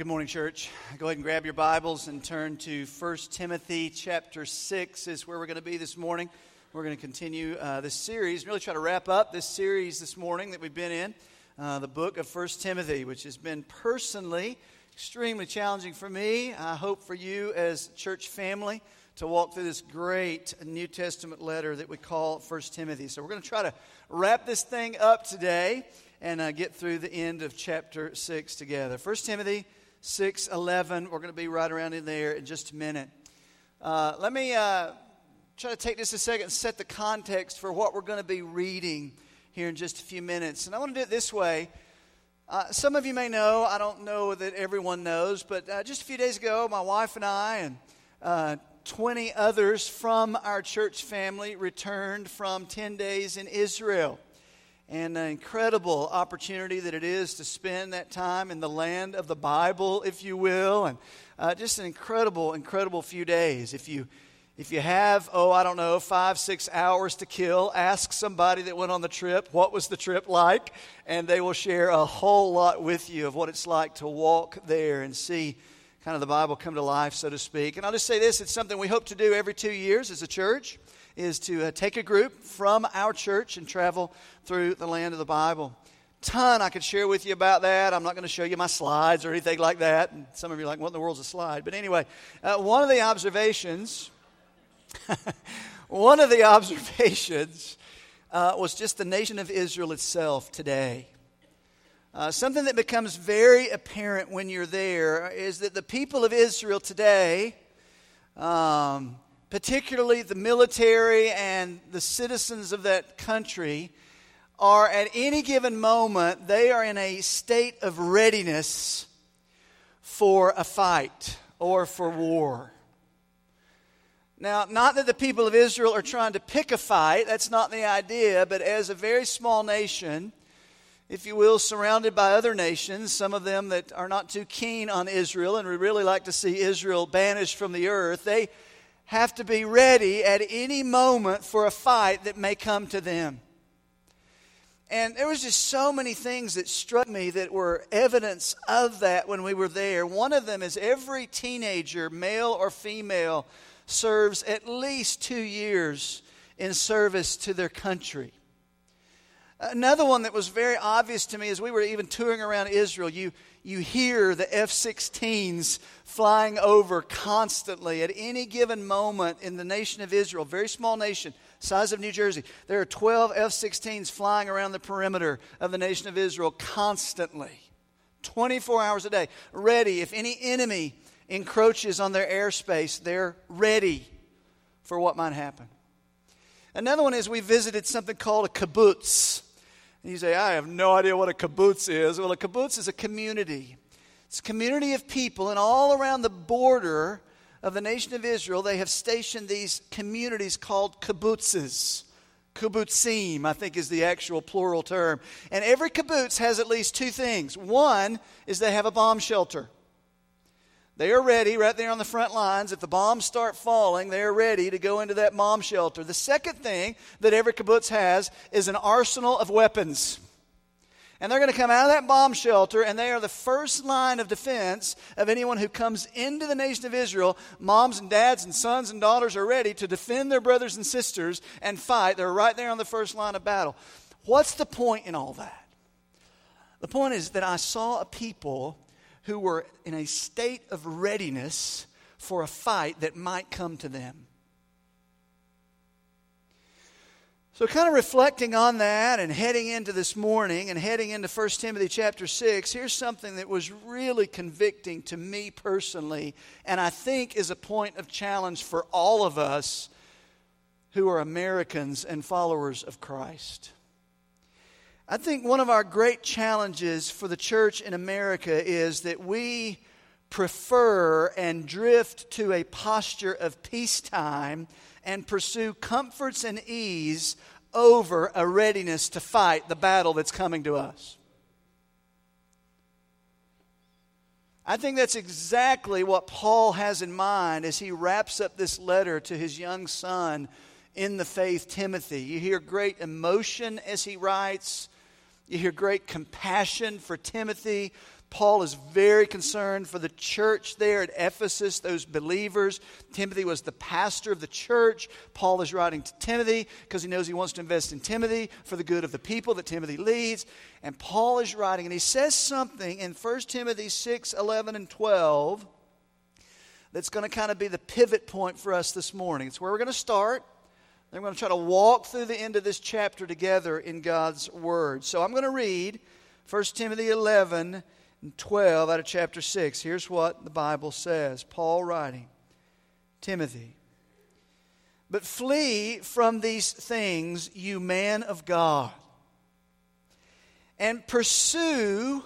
Good morning, church. Go ahead and grab your Bibles and turn to 1 Timothy chapter 6 is where we're going to be this morning. We're going to continue this series, really try to wrap up this series this morning that we've been in, the book of 1 Timothy, which has been personally extremely challenging for me. I hope for you as church family to walk through this great New Testament letter that we call 1 Timothy. So we're going to try to wrap this thing up today and get through the end of chapter 6 together. 1 Timothy 6:11. We're going to be right around in there in just a minute. Let me try to take just a second and set the context for what we're going to be reading here in just a few minutes. And I want to do it this way. Some of you may know, I don't know that everyone knows, but just a few days ago, my wife and I and 20 others from our church family returned from 10 days in Israel. And an incredible opportunity that it is to spend that time in the land of the Bible, if you will. And just an incredible few days. If you have, 5-6 hours to kill, ask somebody that went on the trip, what was the trip like? And they will share a whole lot with you of what it's like to walk there and see kind of the Bible come to life, so to speak. And I'll just say this, it's something we hope to do every 2 years as a church, is to take a group from our church and travel through the land of the Bible. Ton I could share with you about that. I'm not going to show you my slides or anything like that. And some of you are like, what in the world's a slide? But anyway, one of the observations, was just the nation of Israel itself today. Something that becomes very apparent when you're there is that the people of Israel today, particularly the military and the citizens of that country, are at any given moment, they are in a state of readiness for a fight or for war. Now, not that the people of Israel are trying to pick a fight, that's not the idea, but as a very small nation, if you will, surrounded by other nations, some of them that are not too keen on Israel and would really like to see Israel banished from the earth, they have to be ready at any moment for a fight that may come to them. And there was just so many things that struck me that were evidence of that when we were there. One of them is every teenager, male or female, serves at least 2 years in service to their country. Another one that was very obvious to me as we were even touring around Israel, you hear the F-16s flying over constantly at any given moment in the nation of Israel, very small nation, size of New Jersey. There are 12 F-16s flying around the perimeter of the nation of Israel constantly, 24 hours a day, ready. If any enemy encroaches on their airspace, they're ready for what might happen. Another one is we visited something called a kibbutz. And you say, I have no idea what a kibbutz is. Well, a kibbutz is a community. It's a community of people, and all around the border of the nation of Israel, they have stationed these communities called kibbutzes. Kibbutzim, I think, is the actual plural term. And every kibbutz has at least two things. One is they have a bomb shelter. They are ready right there on the front lines. If the bombs start falling, they are ready to go into that bomb shelter. The second thing that every kibbutz has is an arsenal of weapons. And they're going to come out of that bomb shelter, and they are the first line of defense of anyone who comes into the nation of Israel. Moms and dads and sons and daughters are ready to defend their brothers and sisters and fight. They're right there on the first line of battle. What's the point in all that? The point is that I saw a people who were in a state of readiness for a fight that might come to them. So kind of reflecting on that and heading into this morning and heading into 1 Timothy chapter 6, here's something that was really convicting to me personally, and I think is a point of challenge for all of us who are Americans and followers of Christ. I think one of our great challenges for the church in America is that we prefer and drift to a posture of peacetime and pursue comforts and ease over a readiness to fight the battle that's coming to us. I think that's exactly what Paul has in mind as he wraps up this letter to his young son in the faith, Timothy. You hear great emotion as he writes. You hear great compassion for Timothy, Paul is very concerned for the church there at Ephesus, those believers. Timothy was the pastor of the church. Paul is writing to Timothy because he knows he wants to invest in Timothy for the good of the people that Timothy leads. And Paul is writing, and he says something in 1 Timothy 6, 11, and 12 that's going to kind of be the pivot point for us this morning. It's where we're going to start. Then we're going to try to walk through the end of this chapter together in God's Word. So I'm going to read 1 Timothy 11 and 12 out of chapter 6. Here's what the Bible says. Paul writing, Timothy, "But flee from these things, you man of God, and pursue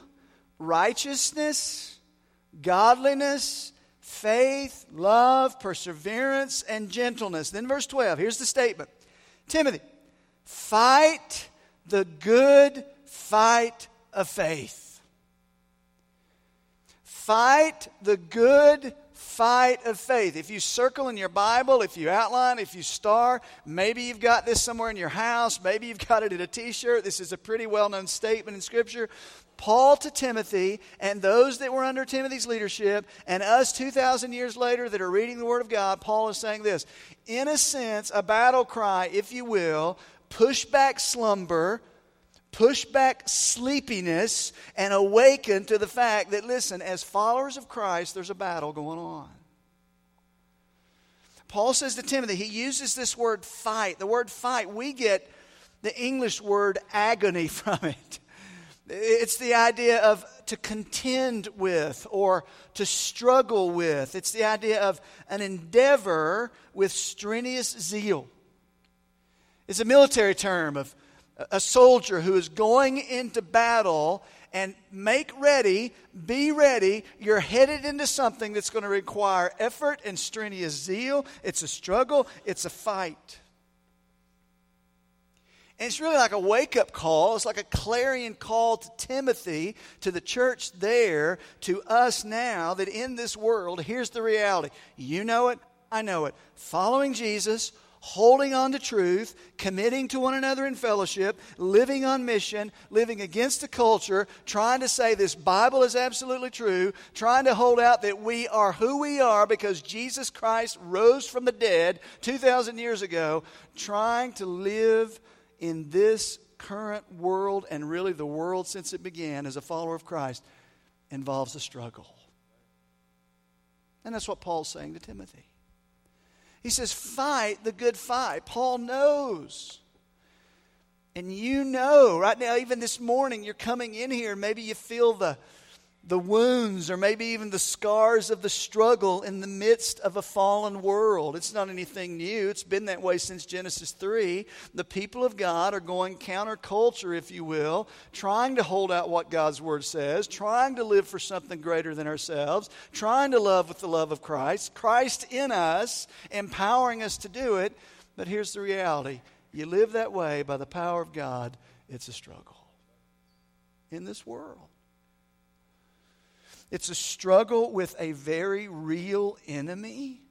righteousness, godliness, faith, love, perseverance, and gentleness." Then verse 12, here's the statement. "Timothy, fight the good fight of faith." Fight the good fight of faith. If you circle in your Bible, if you outline, if you star, maybe you've got this somewhere in your house, maybe you've got it in a t-shirt. This is a pretty well-known statement in Scripture. Paul to Timothy and those that were under Timothy's leadership and us 2,000 years later that are reading the Word of God, Paul is saying this. In a sense, a battle cry, if you will, push back slumber, push back sleepiness, and awaken to the fact that, listen, as followers of Christ, there's a battle going on. Paul says to Timothy, he uses this word fight. The word fight, we get the English word agony from it. It's the idea of to contend with or to struggle with. It's the idea of an endeavor with strenuous zeal. It's a military term of a soldier who is going into battle and make ready, be ready. You're headed into something that's going to require effort and strenuous zeal. It's a struggle. It's a fight. And it's really like a wake-up call. It's like a clarion call to Timothy, to the church there, to us now, that in this world, here's the reality. You know it, I know it. Following Jesus, holding on to truth, committing to one another in fellowship, living on mission, living against the culture, trying to say this Bible is absolutely true, trying to hold out that we are who we are because Jesus Christ rose from the dead 2,000 years ago, trying to live in this current world, and really the world since it began, as a follower of Christ, involves a struggle. And that's what Paul's saying to Timothy. He says, fight the good fight. Paul knows. And you know, right now, even this morning, you're coming in here, maybe you feel the wounds or maybe even the scars of the struggle in the midst of a fallen world. It's not anything new. It's been that way since Genesis 3. The people of God are going counterculture, if you will, trying to hold out what God's Word says, trying to live for something greater than ourselves, trying to love with the love of Christ, Christ in us, empowering us to do it. But here's the reality. You live that way by the power of God. It's a struggle in this world. It's a struggle with a very real enemy.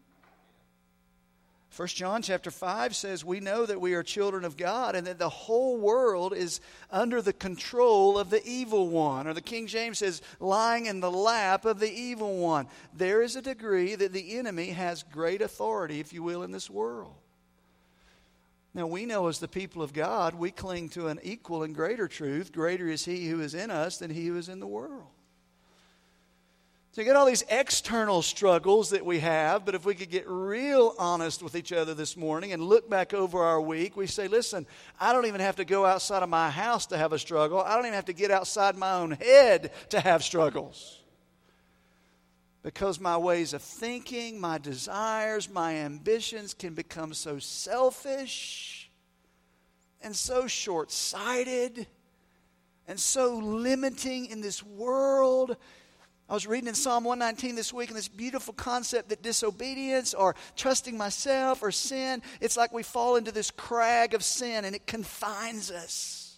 1 John chapter 5 says, we know that we are children of God and that the whole world is under the control of the evil one. Or the King James says, lying in the lap of the evil one. There is a degree that the enemy has great authority, if you will, in this world. Now we know as the people of God, we cling to an equal and greater truth. Greater is he who is in us than he who is in the world. So you get all these external struggles that we have, but if we could get real honest with each other this morning and look back over our week, we say, listen, I don't even have to go outside of my house to have a struggle. I don't even have to get outside my own head to have struggles. Because my ways of thinking, my desires, my ambitions can become so selfish and so short-sighted and so limiting in this world. I was reading in Psalm 119 this week, and this beautiful concept that disobedience or trusting myself or sin, it's like we fall into this crag of sin and it confines us.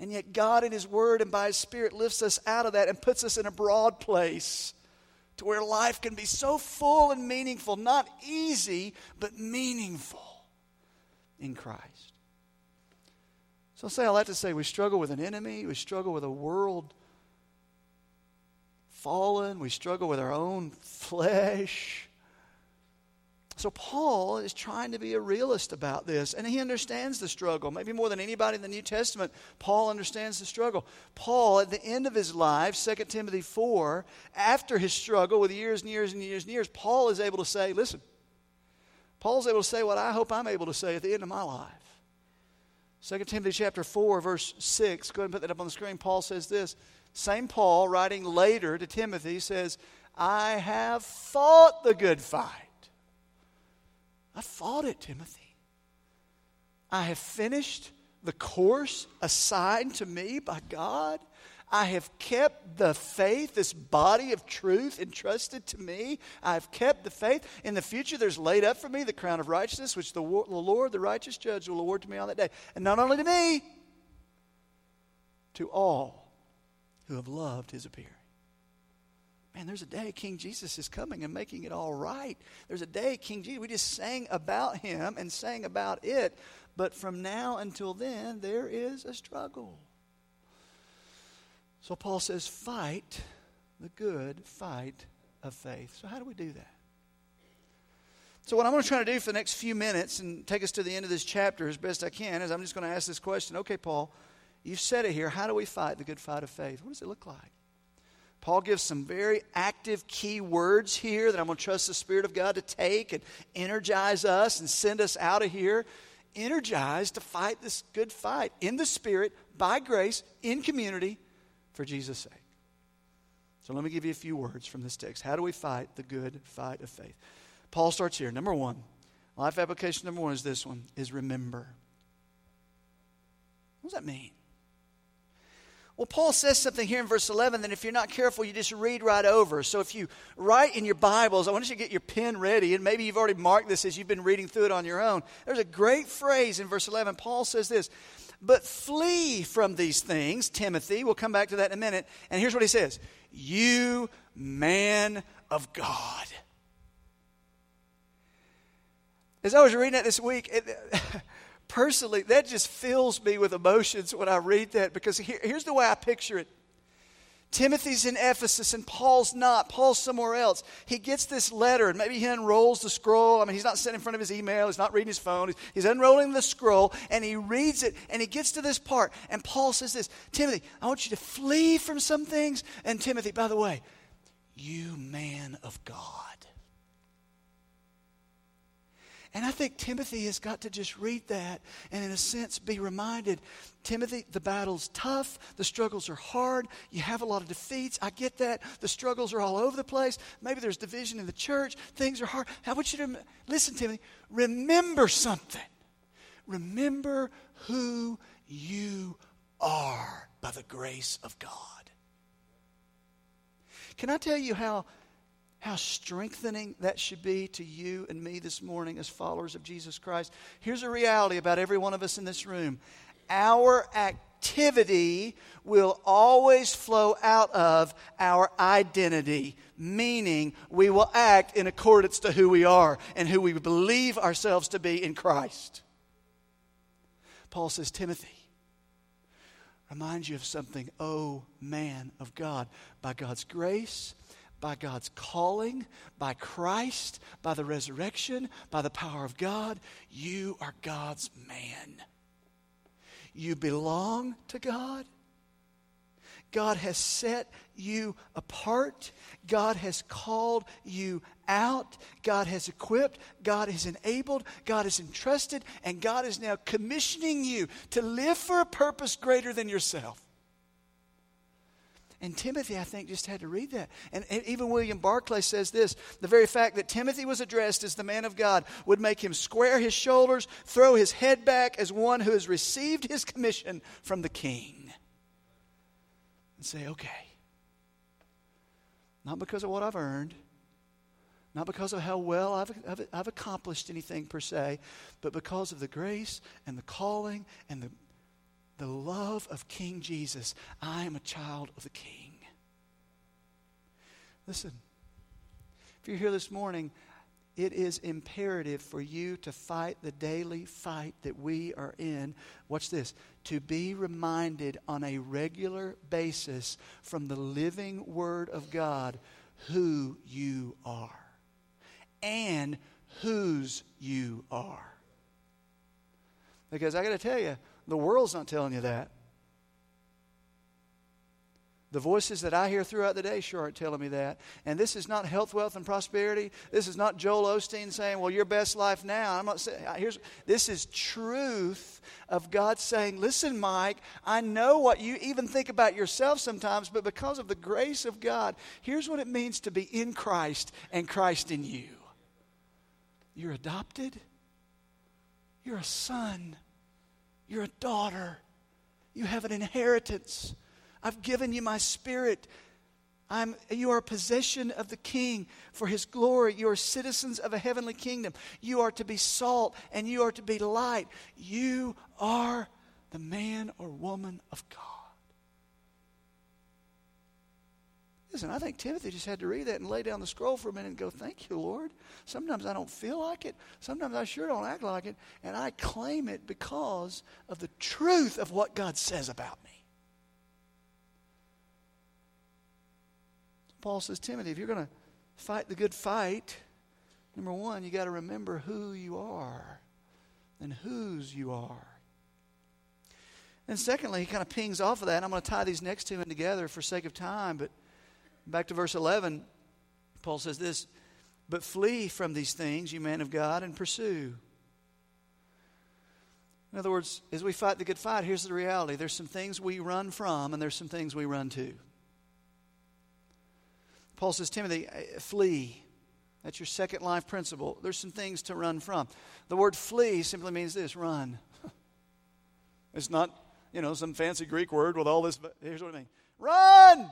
And yet God in His Word and by His Spirit lifts us out of that and puts us in a broad place to where life can be so full and meaningful, not easy, but meaningful in Christ. So I say all that to say we struggle with an enemy, we struggle with a world fallen. We struggle with our own flesh. So Paul is trying to be a realist about this, and he understands the struggle. Maybe more than anybody in the New Testament, Paul understands the struggle. Paul, at the end of his life, 2 Timothy 4, after his struggle with years and years and years and years, Paul is able to say, listen, Paul's able to say what I hope I'm able to say at the end of my life. 2 Timothy chapter 4, verse 6, go ahead and put that up on the screen. Paul says this, same Paul writing later to Timothy says, I have fought the good fight. I fought it, Timothy. I have finished the course assigned to me by God. I have kept the faith, this body of truth entrusted to me. I have kept the faith. In the future, there's laid up for me the crown of righteousness, which the Lord, the righteous judge, will award to me on that day. And not only to me, to all who have loved his appearing. Man, there's a day King Jesus is coming and making it all right. There's a day King Jesus, we just sang about him and sang about it. But from now until then, there is a struggle. So Paul says, fight the good fight of faith. So how do we do that? So what I'm going to try to do for the next few minutes and take us to the end of this chapter as best I can is I'm just going to ask this question. Okay, Paul, you've said it here. How do we fight the good fight of faith? What does it look like? Paul gives some very active key words here that I'm going to trust the Spirit of God to take and energize us and send us out of here. Energized to fight this good fight in the Spirit, by grace, in community, for Jesus' sake. So let me give you a few words from this text. How do we fight the good fight of faith? Paul starts here. Number one, life application number one is this one, is remember. What does that mean? Well, Paul says something here in verse 11 that if you're not careful, you just read right over. So if you write in your Bibles, I want you to get your pen ready, and maybe you've already marked this as you've been reading through it on your own. There's a great phrase in verse 11. Paul says this, but flee from these things, Timothy. We'll come back to that in a minute. And here's what he says, you man of God. As I was reading that this week, personally, that just fills me with emotions when I read that, because here's the way I picture it. Timothy's in Ephesus and Paul's not. Paul's somewhere else. He gets this letter and maybe he unrolls the scroll. I mean, he's not sitting in front of his email. He's not reading his phone. He's unrolling the scroll and he reads it and he gets to this part. And Paul says this, Timothy, I want you to flee from some things. And Timothy, by the way, you man of God. And I think Timothy has got to just read that and in a sense be reminded, Timothy, the battle's tough, the struggles are hard, you have a lot of defeats, I get that, the struggles are all over the place, maybe there's division in the church, things are hard. I want you to, listen Timothy, remember something. Remember who you are by the grace of God. Can I tell you how strengthening that should be to you and me this morning as followers of Jesus Christ? Here's a reality about every one of us in this room. Our activity will always flow out of our identity, meaning we will act in accordance to who we are and who we believe ourselves to be in Christ. Paul says, Timothy, remind you of something, O man of God, by God's grace, by God's calling, by Christ, by the resurrection, by the power of God, you are God's man. You belong to God. God has set you apart. God has called you out. God has equipped. God has enabled. God has entrusted. And God is now commissioning you to live for a purpose greater than yourself. And Timothy, I think, just had to read that. And even William Barclay says this, the very fact that Timothy was addressed as the man of God would make him square his shoulders, throw his head back as one who has received his commission from the king. And say, okay, not because of what I've earned, not because of how well I've accomplished anything per se, but because of the grace and the calling and the love of King Jesus, I am a child of the King. Listen, if you're here this morning, it is imperative for you to fight the daily fight that we are in. Watch this. to be reminded on a regular basis from the living Word of God who you are and whose you are. Because I got to tell you, the world's not telling you that. The voices that I hear throughout the day sure aren't telling me that. And this is not health, wealth, and prosperity. This is not Joel Osteen saying, well, your best life now. I'm not saying, this is truth of God saying, listen, Mike, I know what you even think about yourself sometimes, but because of the grace of God, here's what it means to be in Christ and Christ in you. You're adopted. You're a son. You're a daughter. You have an inheritance. I've given you my spirit. You are a possession of the King for his glory. You are citizens of a heavenly kingdom. You are to be salt and you are to be light. You are the man or woman of God. Listen, I think Timothy just had to read that and lay down the scroll for a minute and go, thank you, Lord. Sometimes I don't feel like it. Sometimes I sure don't act like it. And I claim it because of the truth of what God says about me. Paul says, Timothy, if you're going to fight the good fight, number one, you got to remember who you are and whose you are. And secondly, he kind of pings off of that. And I'm going to tie these next two in together for sake of time. But back to verse 11, Paul says this, but flee from these things, you man of God, and pursue. In other words, as we fight the good fight, here's the reality. There's some things we run from and there's some things we run to. Paul says, Timothy, flee. That's your second life principle. There's some things to run from. The word flee simply means this, run. It's not, some fancy Greek word with all this, but here's what I mean. Run!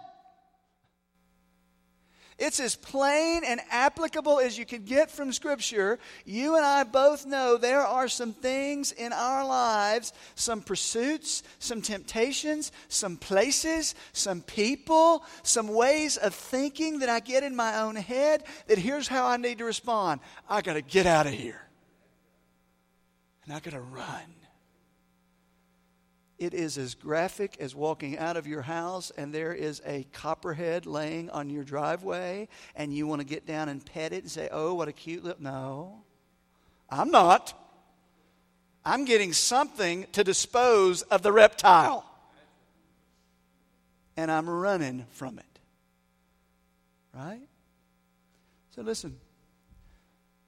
It's as plain and applicable as you could get from Scripture. You and I both know there are some things in our lives, some pursuits, some temptations, some places, some people, some ways of thinking that I get in my own head that here's how I need to respond. I got to get out of here. And I got to run. It is as graphic as walking out of your house and there is a copperhead laying on your driveway and you want to get down and pet it and say, oh, what a cute little... No, I'm not. I'm getting something to dispose of the reptile. And I'm running from it. Right? So listen,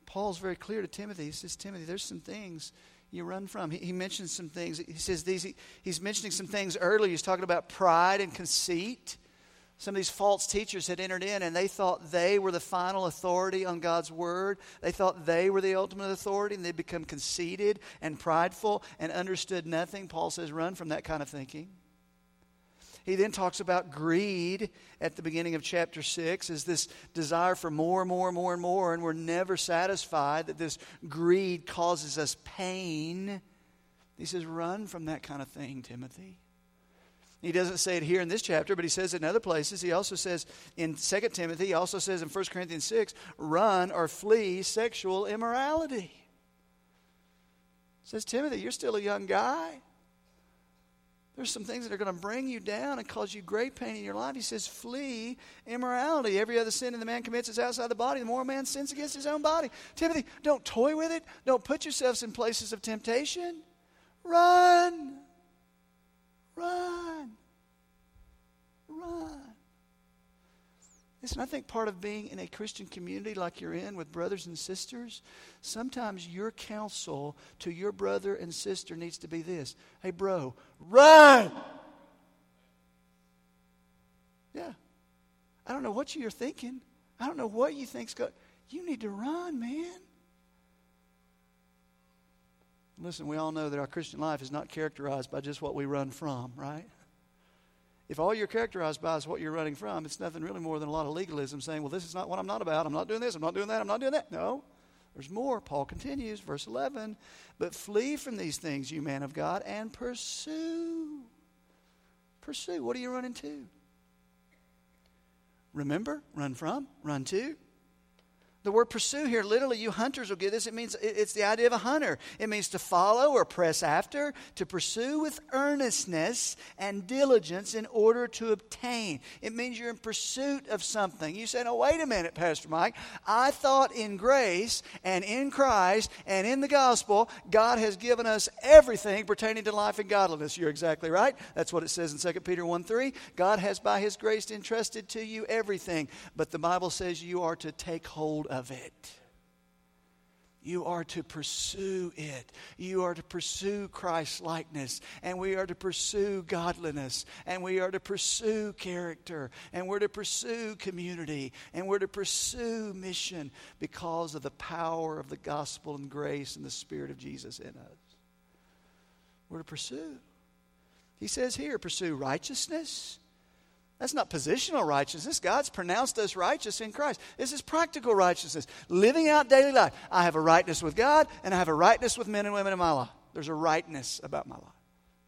Paul's very clear to Timothy. He says, Timothy, there's some things you run from. He mentions some things. He says these. He's mentioning some things earlier. He's talking about pride and conceit. Some of these false teachers had entered in and they thought they were the final authority on God's word. They thought they were the ultimate authority and they'd become conceited and prideful and understood nothing. Paul says run from that kind of thinking. He then talks about greed at the beginning of chapter 6 as this desire for more and more and more and more, and we're never satisfied, that this greed causes us pain. He says, run from that kind of thing, Timothy. He doesn't say it here in this chapter, but he says it in other places. He also says in 2 Timothy, he also says in 1 Corinthians 6, run or flee sexual immorality. He says, Timothy, you're still a young guy. There's some things that are going to bring you down and cause you great pain in your life. He says, flee immorality. Every other sin that the man commits is outside the body. The more man sins against his own body. Timothy, don't toy with it. Don't put yourselves in places of temptation. Run. Run. Run. Listen, I think part of being in a Christian community like you're in with brothers and sisters, sometimes your counsel to your brother and sister needs to be this. Hey, bro, run! Yeah. I don't know what you're thinking. I don't know what you think's going. You need to run, man. Listen, we all know that our Christian life is not characterized by just what we run from, right? If all you're characterized by is what you're running from, it's nothing really more than a lot of legalism saying, well, this is not what I'm not about. I'm not doing this. I'm not doing that. I'm not doing that. No, there's more. Paul continues, verse 11, but flee from these things, you man of God, and pursue. Pursue. What are you running to? Remember, run from, run to. The word pursue here, literally, you hunters will get this. It means, it's the idea of a hunter. It means to follow or press after, to pursue with earnestness and diligence in order to obtain. It means you're in pursuit of something. You say, "No, wait a minute, Pastor Mike. I thought in grace and in Christ and in the gospel, God has given us everything pertaining to life and godliness." You're exactly right. That's what it says in 2 Peter 1:3. God has by his grace entrusted to you everything. But the Bible says you are to take hold of it. You are to pursue it. You are to pursue Christ likeness, and we are to pursue godliness, and we are to pursue character, and we're to pursue community, and we're to pursue mission because of the power of the gospel and grace and the Spirit of Jesus in us. We're to pursue. He says here, pursue righteousness. That's not positional righteousness. God's pronounced us righteous in Christ. This is practical righteousness, living out daily life. I have a rightness with God, and I have a rightness with men and women in my life. There's a rightness about my life.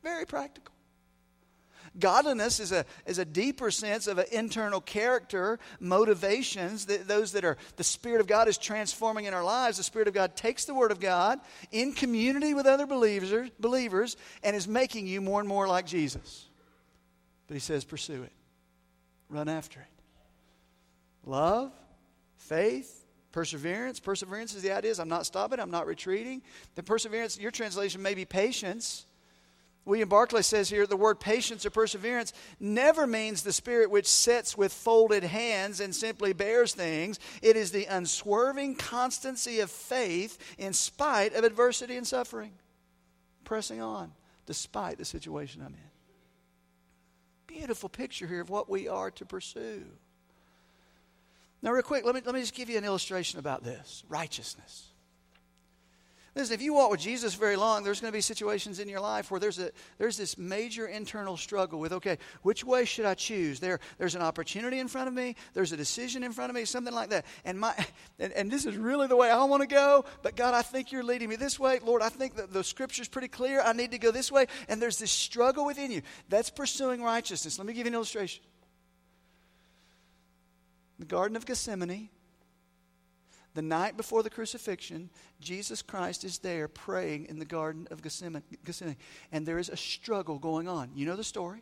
Very practical. Godliness is a deeper sense of an internal character, motivations, those that are the Spirit of God is transforming in our lives. The Spirit of God takes the Word of God in community with other believers and is making you more and more like Jesus. But he says, pursue it. Run after it. Love, faith, perseverance. Perseverance is the idea is I'm not stopping, I'm not retreating. The perseverance, your translation may be patience. William Barclay says here, the word patience or perseverance never means the spirit which sits with folded hands and simply bears things. It is the unswerving constancy of faith in spite of adversity and suffering. Pressing on despite the situation I'm in. Beautiful picture here of what we are to pursue. Now, real quick, let me just give you an illustration about this. Righteousness. Listen, if you walk with Jesus very long, there's going to be situations in your life where there's this major internal struggle with, okay, which way should I choose? There's an opportunity in front of me. There's a decision in front of me, something like that. And this is really the way I want to go, but God, I think you're leading me this way. Lord, I think that the Scripture's pretty clear. I need to go this way. And there's this struggle within you. That's pursuing righteousness. Let me give you an illustration. The Garden of Gethsemane. The night before the crucifixion, Jesus Christ is there praying in the Garden of Gethsemane. And there is a struggle going on. You know the story.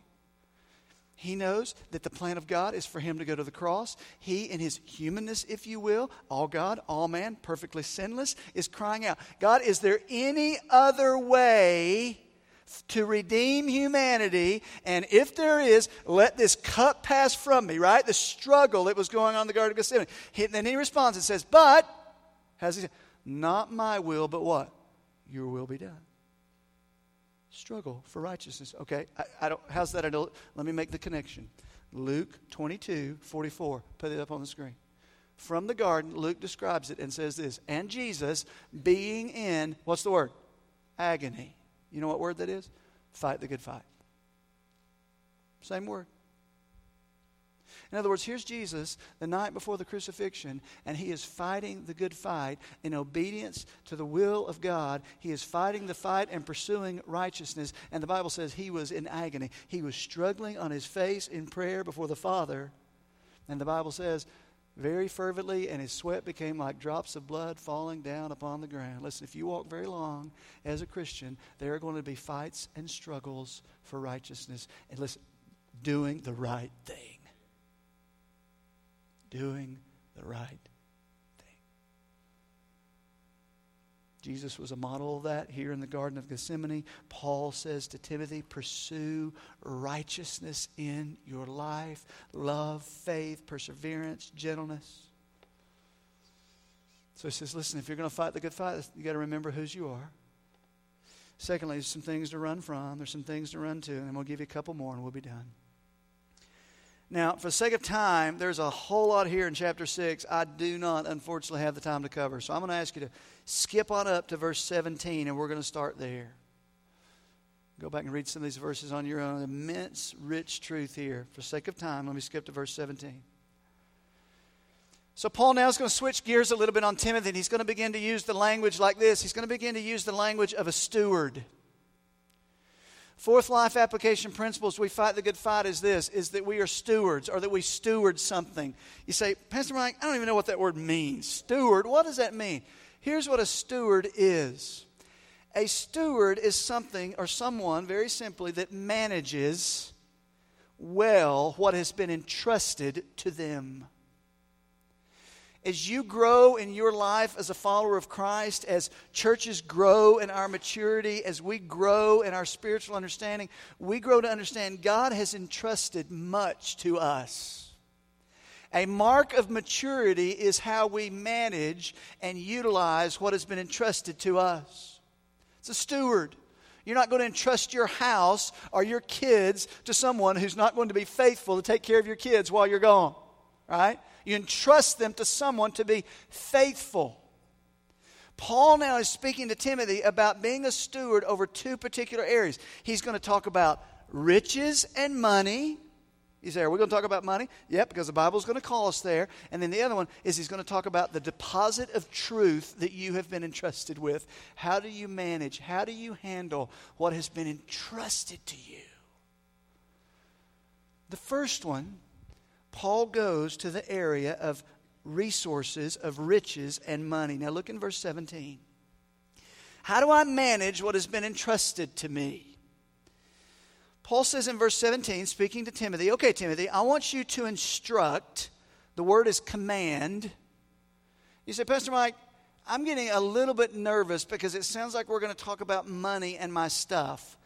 He knows that the plan of God is for him to go to the cross. He, in his humanness, if you will, all God, all man, perfectly sinless, is crying out, God, is there any other way to redeem humanity? And if there is, let this cup pass from me, right? The struggle that was going on in the Garden of Gethsemane. Then he responds and says, but, has he said, not my will, but what? Your will be done. Struggle for righteousness. Okay, I don't, how's that? Let me make the connection. Luke 22:44, put it up on the screen. From the garden, Luke describes it and says this, and Jesus being in, what's the word? Agony. You know what word that is? Fight the good fight. Same word. In other words, here's Jesus the night before the crucifixion, and he is fighting the good fight in obedience to the will of God. He is fighting the fight and pursuing righteousness. And the Bible says he was in agony. He was struggling on his face in prayer before the Father. And the Bible says, very fervently, and his sweat became like drops of blood falling down upon the ground. Listen, if you walk very long as a Christian, there are going to be fights and struggles for righteousness. And listen, doing the right thing. Doing the right thing. Jesus was a model of that here in the Garden of Gethsemane. Paul says to Timothy, pursue righteousness in your life. Love, faith, perseverance, gentleness. So he says, listen, if you're going to fight the good fight, you got to remember whose you are. Secondly, there's some things to run from. There's some things to run to. And I'm going to give you a couple more and we'll be done. Now, for the sake of time, there's a whole lot here in chapter 6 I do not, unfortunately, have the time to cover. So I'm going to ask you to skip on up to verse 17, and we're going to start there. Go back and read some of these verses on your own. Immense, rich truth here. For the sake of time, let me skip to verse 17. So Paul now is going to switch gears a little bit on Timothy, and he's going to begin to use the language like this. He's going to begin to use the language of a steward. Fourth life application principles we fight the good fight is this, is that we are stewards, or that we steward something. You say, Pastor Mike, I don't even know what that word means. Steward, what does that mean? Here's what a steward is. A steward is something or someone, very simply, that manages well what has been entrusted to them. As you grow in your life as a follower of Christ, as churches grow in our maturity, as we grow in our spiritual understanding, we grow to understand God has entrusted much to us. A mark of maturity is how we manage and utilize what has been entrusted to us. It's a steward. You're not going to entrust your house or your kids to someone who's not going to be faithful to take care of your kids while you're gone, right? You entrust them to someone to be faithful. Paul now is speaking to Timothy about being a steward over two particular areas. He's going to talk about riches and money. You say, are we going to talk about money? Yep, because the Bible's going to call us there. And then the other one is he's going to talk about the deposit of truth that you have been entrusted with. How do you manage? How do you handle what has been entrusted to you? The first one, Paul goes to the area of resources, of riches and money. Now look in verse 17. How do I manage what has been entrusted to me? Paul says in verse 17, speaking to Timothy, okay, Timothy, I want you to instruct. The word is command. You say, Pastor Mike, I'm getting a little bit nervous because it sounds like we're going to talk about money and my stuff.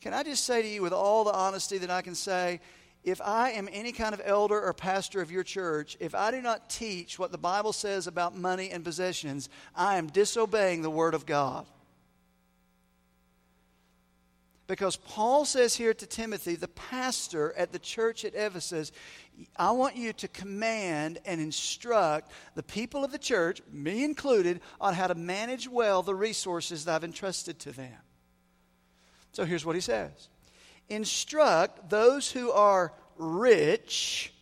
Can I just say to you with all the honesty that I can say, if I am any kind of elder or pastor of your church, if I do not teach what the Bible says about money and possessions, I am disobeying the Word of God. Because Paul says here to Timothy, the pastor at the church at Ephesus, I want you to command and instruct the people of the church, me included, on how to manage well the resources that I've entrusted to them. So here's what he says. Instruct those who are rich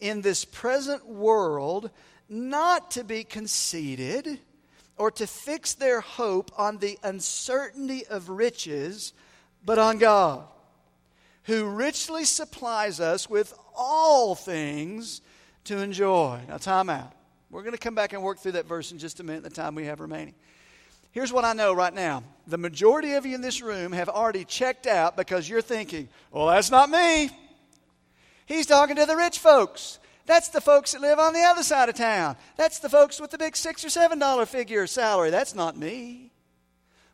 in this present world not to be conceited or to fix their hope on the uncertainty of riches, but on God, who richly supplies us with all things to enjoy. Now, time out. We're going to come back and work through that verse in just a minute, the time we have remaining. Here's what I know right now. The majority of you in this room have already checked out because you're thinking, well, that's not me. He's talking to the rich folks. That's the folks that live on the other side of town. That's the folks with the big $6 or $7 figure salary. That's not me.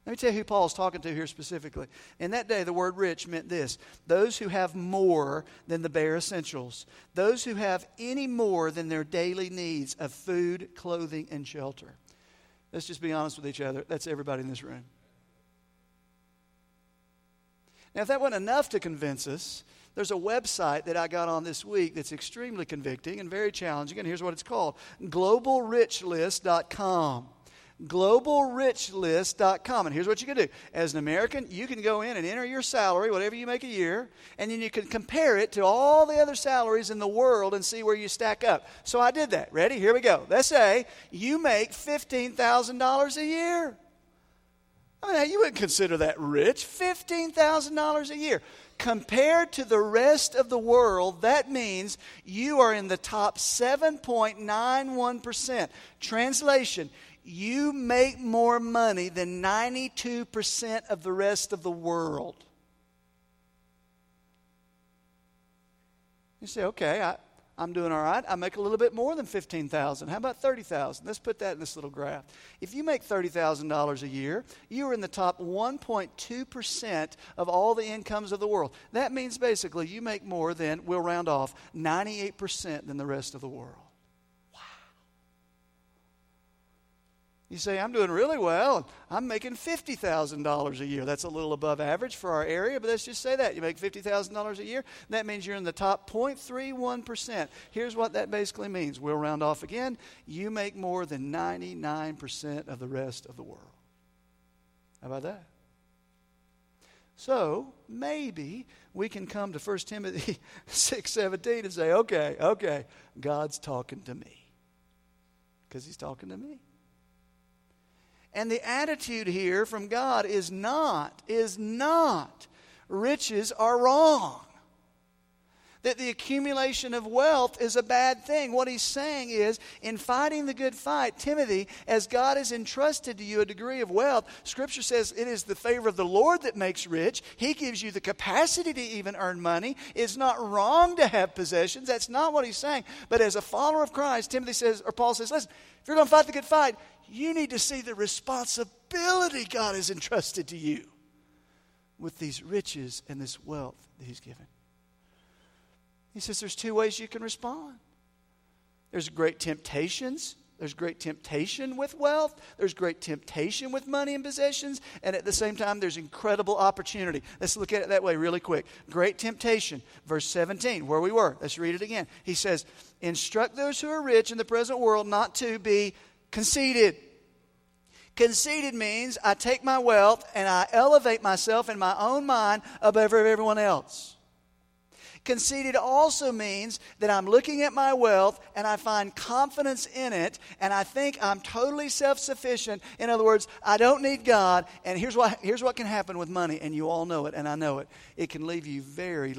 Let me tell you who Paul's talking to here specifically. In that day, the word rich meant this. Those who have more than the bare essentials. Those who have any more than their daily needs of food, clothing, and shelter. Let's just be honest with each other. That's everybody in this room. Now, if that wasn't enough to convince us, there's a website that I got on this week that's extremely convicting and very challenging, and here's what it's called. globalrichlist.com. globalrichlist.com. And here's what you can do. As an American, you can go in and enter your salary, whatever you make a year, and then you can compare it to all the other salaries in the world and see where you stack up. So I did that. Ready? Here we go. Let's say you make $15,000 a year. I mean, you wouldn't consider that rich. $15,000 a year. Compared to the rest of the world, that means you are in the top 7.91%. Translation, you make more money than 92% of the rest of the world. You say, okay, I'm doing all right. I make a little bit more than $15,000. How about $30,000? Let's put that in this little graph. If you make $30,000 a year, you are in the top 1.2% of all the incomes of the world. That means basically you make more than, we'll round off, 98% than the rest of the world. You say, I'm doing really well. I'm making $50,000 a year. That's a little above average for our area, but let's just say that. You make $50,000 a year, that means you're in the top 0.31%. Here's what that basically means. We'll round off again. You make more than 99% of the rest of the world. How about that? So maybe we can come to 1 Timothy 6:17 and say, okay, God's talking to me. Because he's talking to me. And the attitude here from God is not riches are wrong, that the accumulation of wealth is a bad thing. What he's saying is, in fighting the good fight, Timothy, as God has entrusted to you a degree of wealth, Scripture says it is the favor of the Lord that makes rich. He gives you the capacity to even earn money. It's not wrong to have possessions. That's not what he's saying. But as a follower of Christ, Timothy says, or Paul says, listen, if you're going to fight the good fight, you need to see the responsibility God has entrusted to you with these riches and this wealth that he's given. He says there's two ways you can respond. There's great temptations. There's great temptation with wealth. There's great temptation with money and possessions. And at the same time, there's incredible opportunity. Let's look at it that way really quick. Great temptation, verse 17, where we were. Let's read it again. He says, instruct those who are rich in the present world not to be conceited. Conceited means I take my wealth and I elevate myself in my own mind above everyone else. Conceited also means that I'm looking at my wealth and I find confidence in it and I think I'm totally self-sufficient. In other words, I don't need God. And here's what can happen with money, and you all know it and I know it. It can leave you very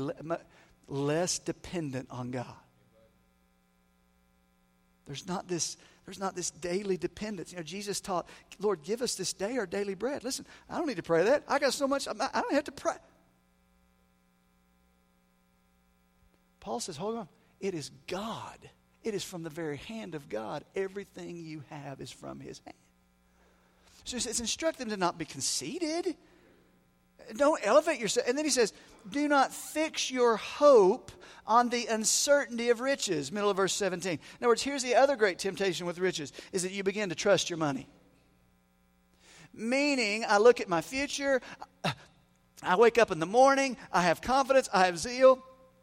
less dependent on God. There's not this daily dependence. You know, Jesus taught, Lord, give us this day our daily bread. Listen, I don't need to pray that. I got so much, I don't have to pray. Paul says, hold on, it is God. It is from the very hand of God. Everything you have is from his hand. So he says, instruct them to not be conceited. Don't elevate yourself. And then he says, do not fix your hope on the uncertainty of riches. Middle of verse 17. In other words, here's the other great temptation with riches, is that you begin to trust your money. Meaning, I look at my future. I wake up in the morning. I have confidence. I have zeal.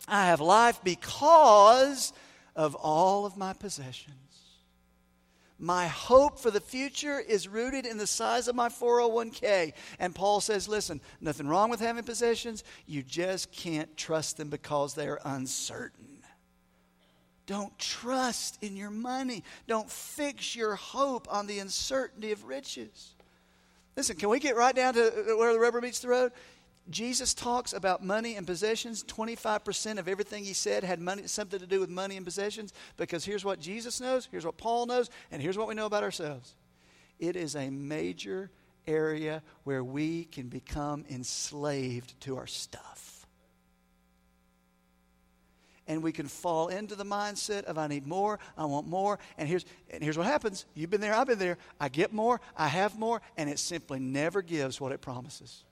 I have life because of all of my possessions. My hope for the future is rooted in the size of my 401k. And Paul says, listen, nothing wrong with having possessions. You just can't trust them because they are uncertain. Don't trust in your money. Don't fix your hope on the uncertainty of riches. Listen, can we get right down to where the rubber meets the road? Jesus talks about money and possessions. 25% of everything he said had something to do with money and possessions, because here's what Jesus knows, here's what Paul knows, and here's what we know about ourselves. It is a major area where we can become enslaved to our stuff. And we can fall into the mindset of I need more, I want more, and here's what happens. You've been there, I've been there. I get more, I have more, and it simply never gives what it promises.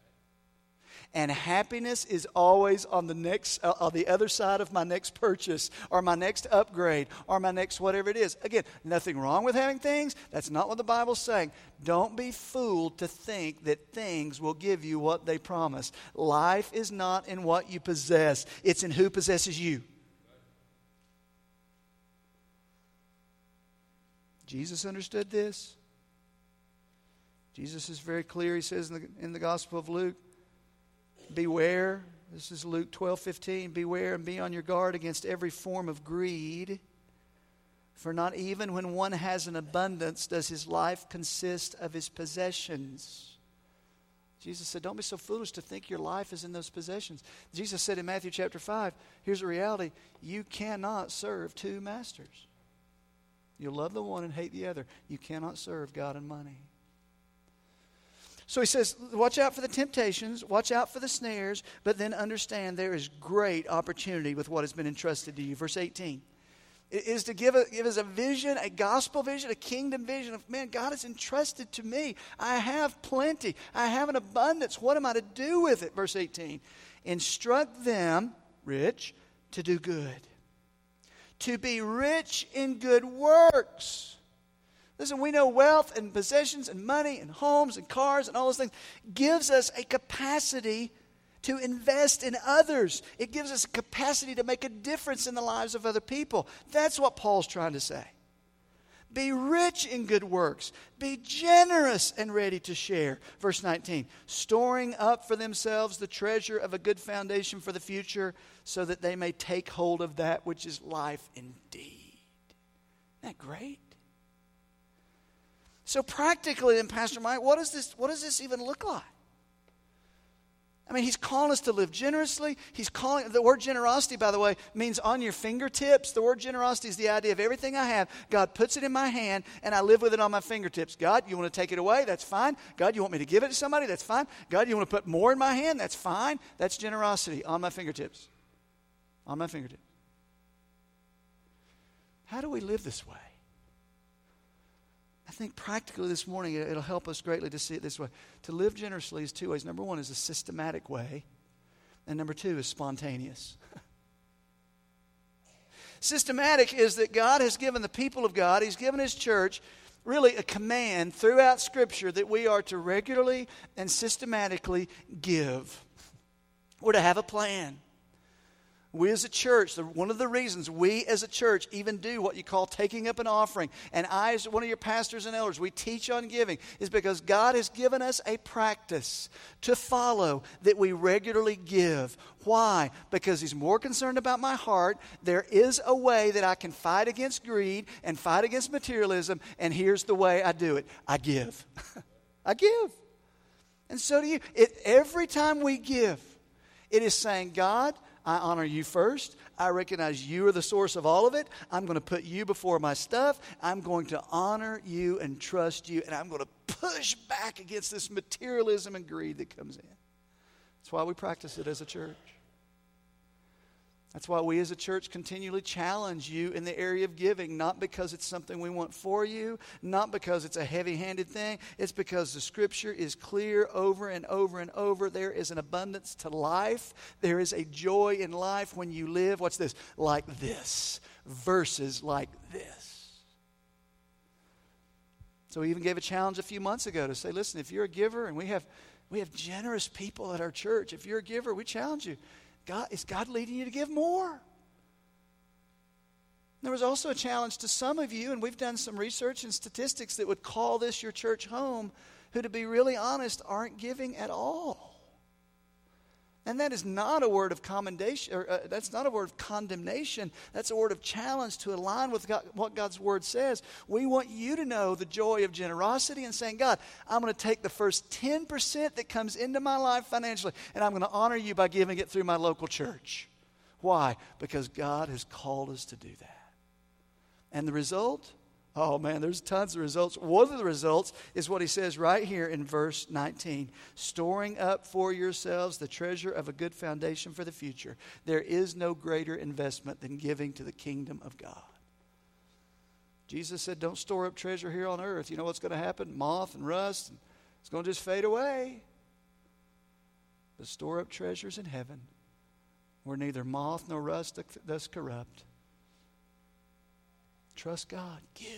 And happiness is always on the next, on the other side of my next purchase or my next upgrade or my next whatever it is. Again, nothing wrong with having things. That's not what the Bible's saying. Don't be fooled to think that things will give you what they promise. Life is not in what you possess. It's in who possesses you. Jesus understood this. Jesus is very clear. He says in the Gospel of Luke, beware, this is Luke 12:15. Beware and be on your guard against every form of greed. For not even when one has an abundance does his life consist of his possessions. Jesus said, don't be so foolish to think your life is in those possessions. Jesus said in Matthew chapter 5, here's the reality. You cannot serve two masters. You'll love the one and hate the other. You cannot serve God and money. So he says, watch out for the temptations, watch out for the snares, but then understand there is great opportunity with what has been entrusted to you. Verse 18. It is to give us a vision, a gospel vision, a kingdom vision of, man, God has entrusted to me. I have plenty. I have an abundance. What am I to do with it? Verse 18. Instruct them, rich, to do good, to be rich in good works. Listen, we know wealth and possessions and money and homes and cars and all those things gives us a capacity to invest in others. It gives us a capacity to make a difference in the lives of other people. That's what Paul's trying to say. Be rich in good works. Be generous and ready to share. Verse 19, storing up for themselves the treasure of a good foundation for the future so that they may take hold of that which is life indeed. Isn't that great? So practically then, Pastor Mike, what does this even look like? I mean, he's calling us to live generously. He's calling, the word generosity, by the way, means on your fingertips. The word generosity is the idea of everything I have, God puts it in my hand, and I live with it on my fingertips. God, you want to take it away? That's fine. God, you want me to give it to somebody? That's fine. God, you want to put more in my hand? That's fine. That's generosity on my fingertips. On my fingertips. How do we live this way? I think practically this morning, it'll help us greatly to see it this way. To live generously is two ways. Number one is a systematic way, and number two is spontaneous. Systematic is that God has given the people of God, He's given His church, really a command throughout Scripture that we are to regularly and systematically give. We're to have a plan. We as a church, one of the reasons we as a church even do what you call taking up an offering, and I as one of your pastors and elders, we teach on giving, is because God has given us a practice to follow that we regularly give. Why? Because He's more concerned about my heart. There is a way that I can fight against greed and fight against materialism, and here's the way I do it. I give. I give. And so do you. Every time we give, it is saying, God, I honor you first. I recognize you are the source of all of it. I'm going to put you before my stuff. I'm going to honor you and trust you, and I'm going to push back against this materialism and greed that comes in. That's why we practice it as a church. That's why we as a church continually challenge you in the area of giving, not because it's something we want for you, not because it's a heavy-handed thing. It's because the Scripture is clear over and over and over. There is an abundance to life. There is a joy in life when you live, what's this, like this, versus like this. So we even gave a challenge a few months ago to say, listen, if you're a giver, and we have generous people at our church, if you're a giver, we challenge you. God, is God leading you to give more? There was also a challenge to some of you, and we've done some research and statistics that would call this your church home, who, to be really honest, aren't giving at all. And that is not a word of commendation, or that's not a word of condemnation. That's a word of challenge to align with God, what God's Word says. We want you to know the joy of generosity and saying, God, I'm going to take the first 10% that comes into my life financially, and I'm going to honor you by giving it through my local church. Why? Because God has called us to do that. And the result? Oh, man, there's tons of results. One of the results is what he says right here in verse 19. Storing up for yourselves the treasure of a good foundation for the future. There is no greater investment than giving to the kingdom of God. Jesus said, don't store up treasure here on earth. You know what's going to happen? Moth and rust. And it's going to just fade away. But store up treasures in heaven where neither moth nor rust does corrupt. Trust God. Give.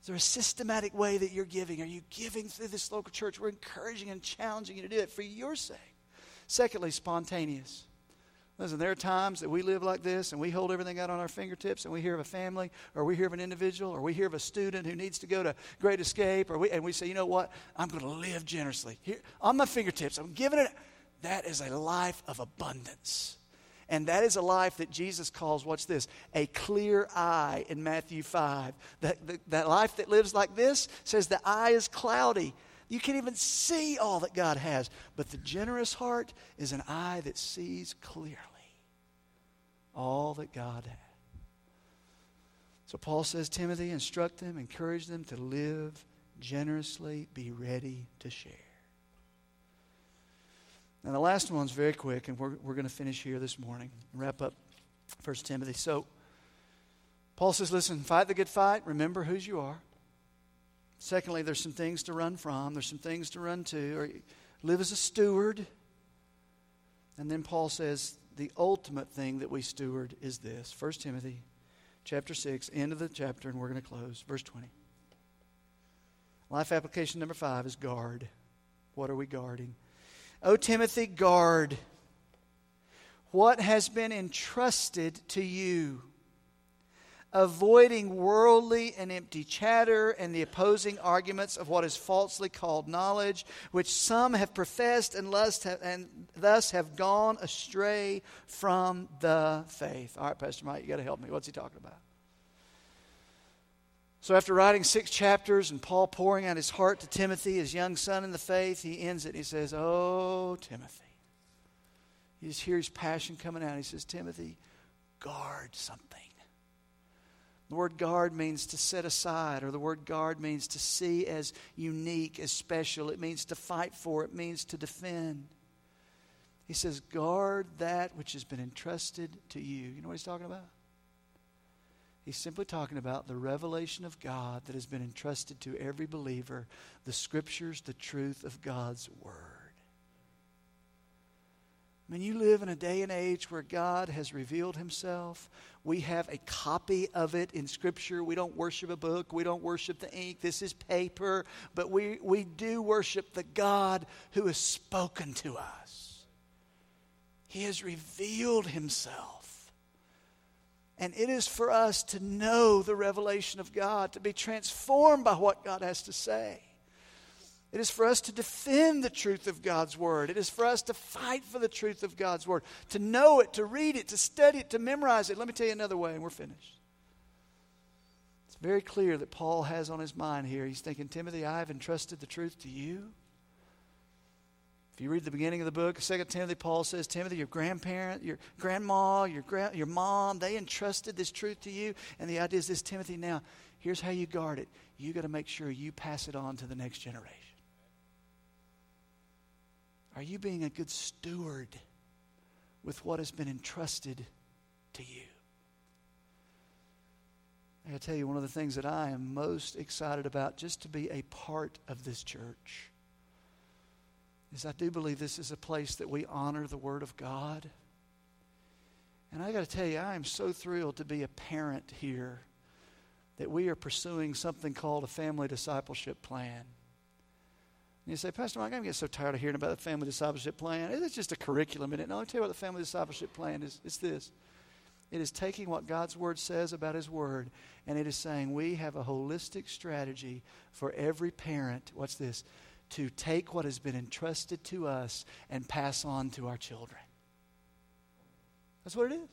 Is there a systematic way that you're giving? Are you giving through this local church? We're encouraging and challenging you to do it for your sake. Secondly, spontaneous. Listen, there are times that we live like this and we hold everything out on our fingertips, and we hear of a family, or we hear of an individual, or we hear of a student who needs to go to Great Escape, or we say, you know what? I'm going to live generously. Here, on my fingertips, I'm giving it. That is a life of abundance. And that is a life that Jesus calls, watch this, a clear eye in Matthew 5. That life that lives like this says the eye is cloudy. You can't even see all that God has. But the generous heart is an eye that sees clearly all that God has. So Paul says, Timothy, instruct them, encourage them to live generously, be ready to share. And the last one's very quick, and we're going to finish here this morning, wrap up 1 Timothy. So Paul says, listen, fight the good fight. Remember whose you are. Secondly, there's some things to run from. There's some things to run to. Or live as a steward. And then Paul says the ultimate thing that we steward is this. 1 Timothy chapter 6, end of the chapter, and we're going to close. Verse 20. Life application number 5 is guard. What are we guarding? O Timothy, guard what has been entrusted to you, avoiding worldly and empty chatter and the opposing arguments of what is falsely called knowledge, which some have professed and thus have gone astray from the faith. All right, Pastor Mike, you got to help me. What's he talking about? So after writing 6 chapters and Paul pouring out his heart to Timothy, his young son in the faith, he ends it and he says, "Oh, Timothy." You just hear his passion coming out. He says, "Timothy, guard something." The word guard means to set aside, or the word guard means to see as unique, as special. It means to fight for. It means to defend. He says, guard that which has been entrusted to you. You know what he's talking about? He's simply talking about the revelation of God that has been entrusted to every believer, the Scriptures, the truth of God's Word. I mean, you live in a day and age where God has revealed Himself. We have a copy of it in Scripture. We don't worship a book. We don't worship the ink. This is paper. But we do worship the God who has spoken to us. He has revealed Himself. And it is for us to know the revelation of God, to be transformed by what God has to say. It is for us to defend the truth of God's Word. It is for us to fight for the truth of God's Word, to know it, to read it, to study it, to memorize it. Let me tell you another way, and we're finished. It's very clear that Paul has on his mind here. He's thinking, Timothy, I have entrusted the truth to you. If you read the beginning of the book, 2 Timothy, Paul says, Timothy, your grandparent, your grandma, your mom, they entrusted this truth to you. And the idea is this, Timothy, now, here's how you guard it. You got to make sure you pass it on to the next generation. Are you being a good steward with what has been entrusted to you? I gotta tell you, one of the things that I am most excited about just to be a part of this church is I do believe this is a place that we honor the Word of God. And I gotta tell you, I am so thrilled to be a parent here that we are pursuing something called a family discipleship plan. And you say, Pastor Mike, I'm getting so tired of hearing about the family discipleship plan. It's just a curriculum in it. No, I'll tell you what the family discipleship plan is. It's this. It is taking what God's Word says about His Word, and it is saying we have a holistic strategy for every parent, what's this, to take what has been entrusted to us and pass on to our children. That's what it is.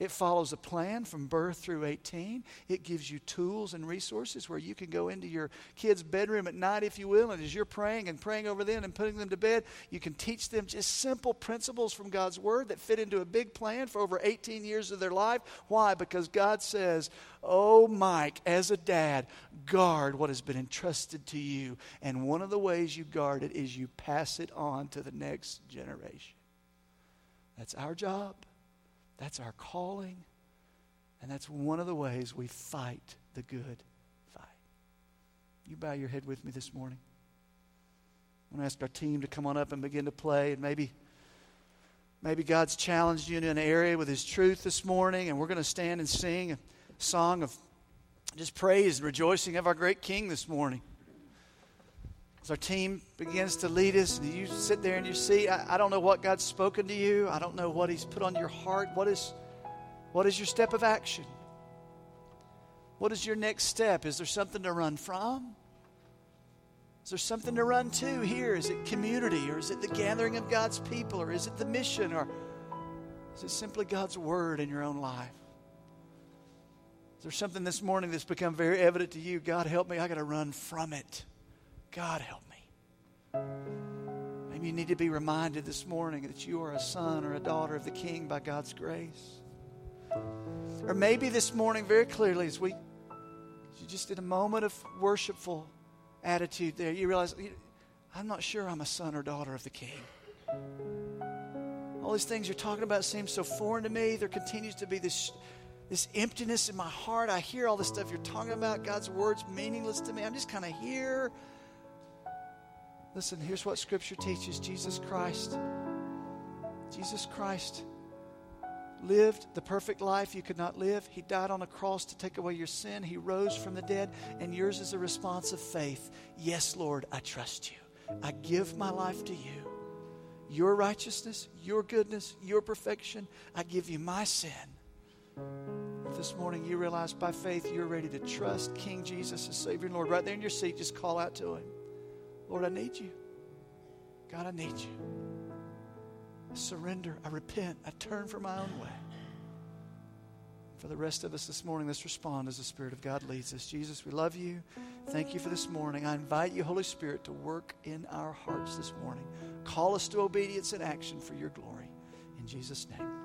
It follows a plan from birth through 18. It gives you tools and resources where you can go into your kid's bedroom at night, if you will, and as you're praying and praying over them and putting them to bed, you can teach them just simple principles from God's Word that fit into a big plan for over 18 years of their life. Why? Because God says, oh, Mike, as a dad, guard what has been entrusted to you. And one of the ways you guard it is you pass it on to the next generation. That's our job. That's our calling, and that's one of the ways we fight the good fight. You bow your head with me this morning. I'm going to ask our team to come on up and begin to play, and maybe God's challenged you in an area with His truth this morning, and we're going to stand and sing a song of just praise and rejoicing of our great King this morning. As our team begins to lead us, and you sit there in your seat, I don't know what God's spoken to you. I don't know what He's put on your heart. What is your step of action? What is your next step? Is there something to run from? Is there something to run to here? Is it community, or is it the gathering of God's people, or is it the mission, or is it simply God's Word in your own life? Is there something this morning that's become very evident to you? God, help me. I got to run from it. God, help me. Maybe you need to be reminded this morning that you are a son or a daughter of the King by God's grace. Or maybe this morning, very clearly, as you just in a moment of worshipful attitude there, you realize, I'm not sure I'm a son or daughter of the King. All these things you're talking about seem so foreign to me. There continues to be this emptiness in my heart. I hear all this stuff you're talking about. God's Word's meaningless to me. I'm just kind of here. Listen, here's what Scripture teaches. Jesus Christ lived the perfect life you could not live. He died on a cross to take away your sin. He rose from the dead, and yours is a response of faith. Yes, Lord, I trust you. I give my life to you. Your righteousness, your goodness, your perfection, I give you my sin. If this morning you realize by faith you're ready to trust King Jesus as Savior and Lord, right there in your seat, just call out to Him. Lord, I need you. God, I need you. I surrender. I repent. I turn from my own way. for the rest of us this morning, let's respond as the Spirit of God leads us. Jesus, we love you. Thank you for this morning. I invite you, Holy Spirit, to work in our hearts this morning. Call us to obedience and action for your glory. In Jesus' name.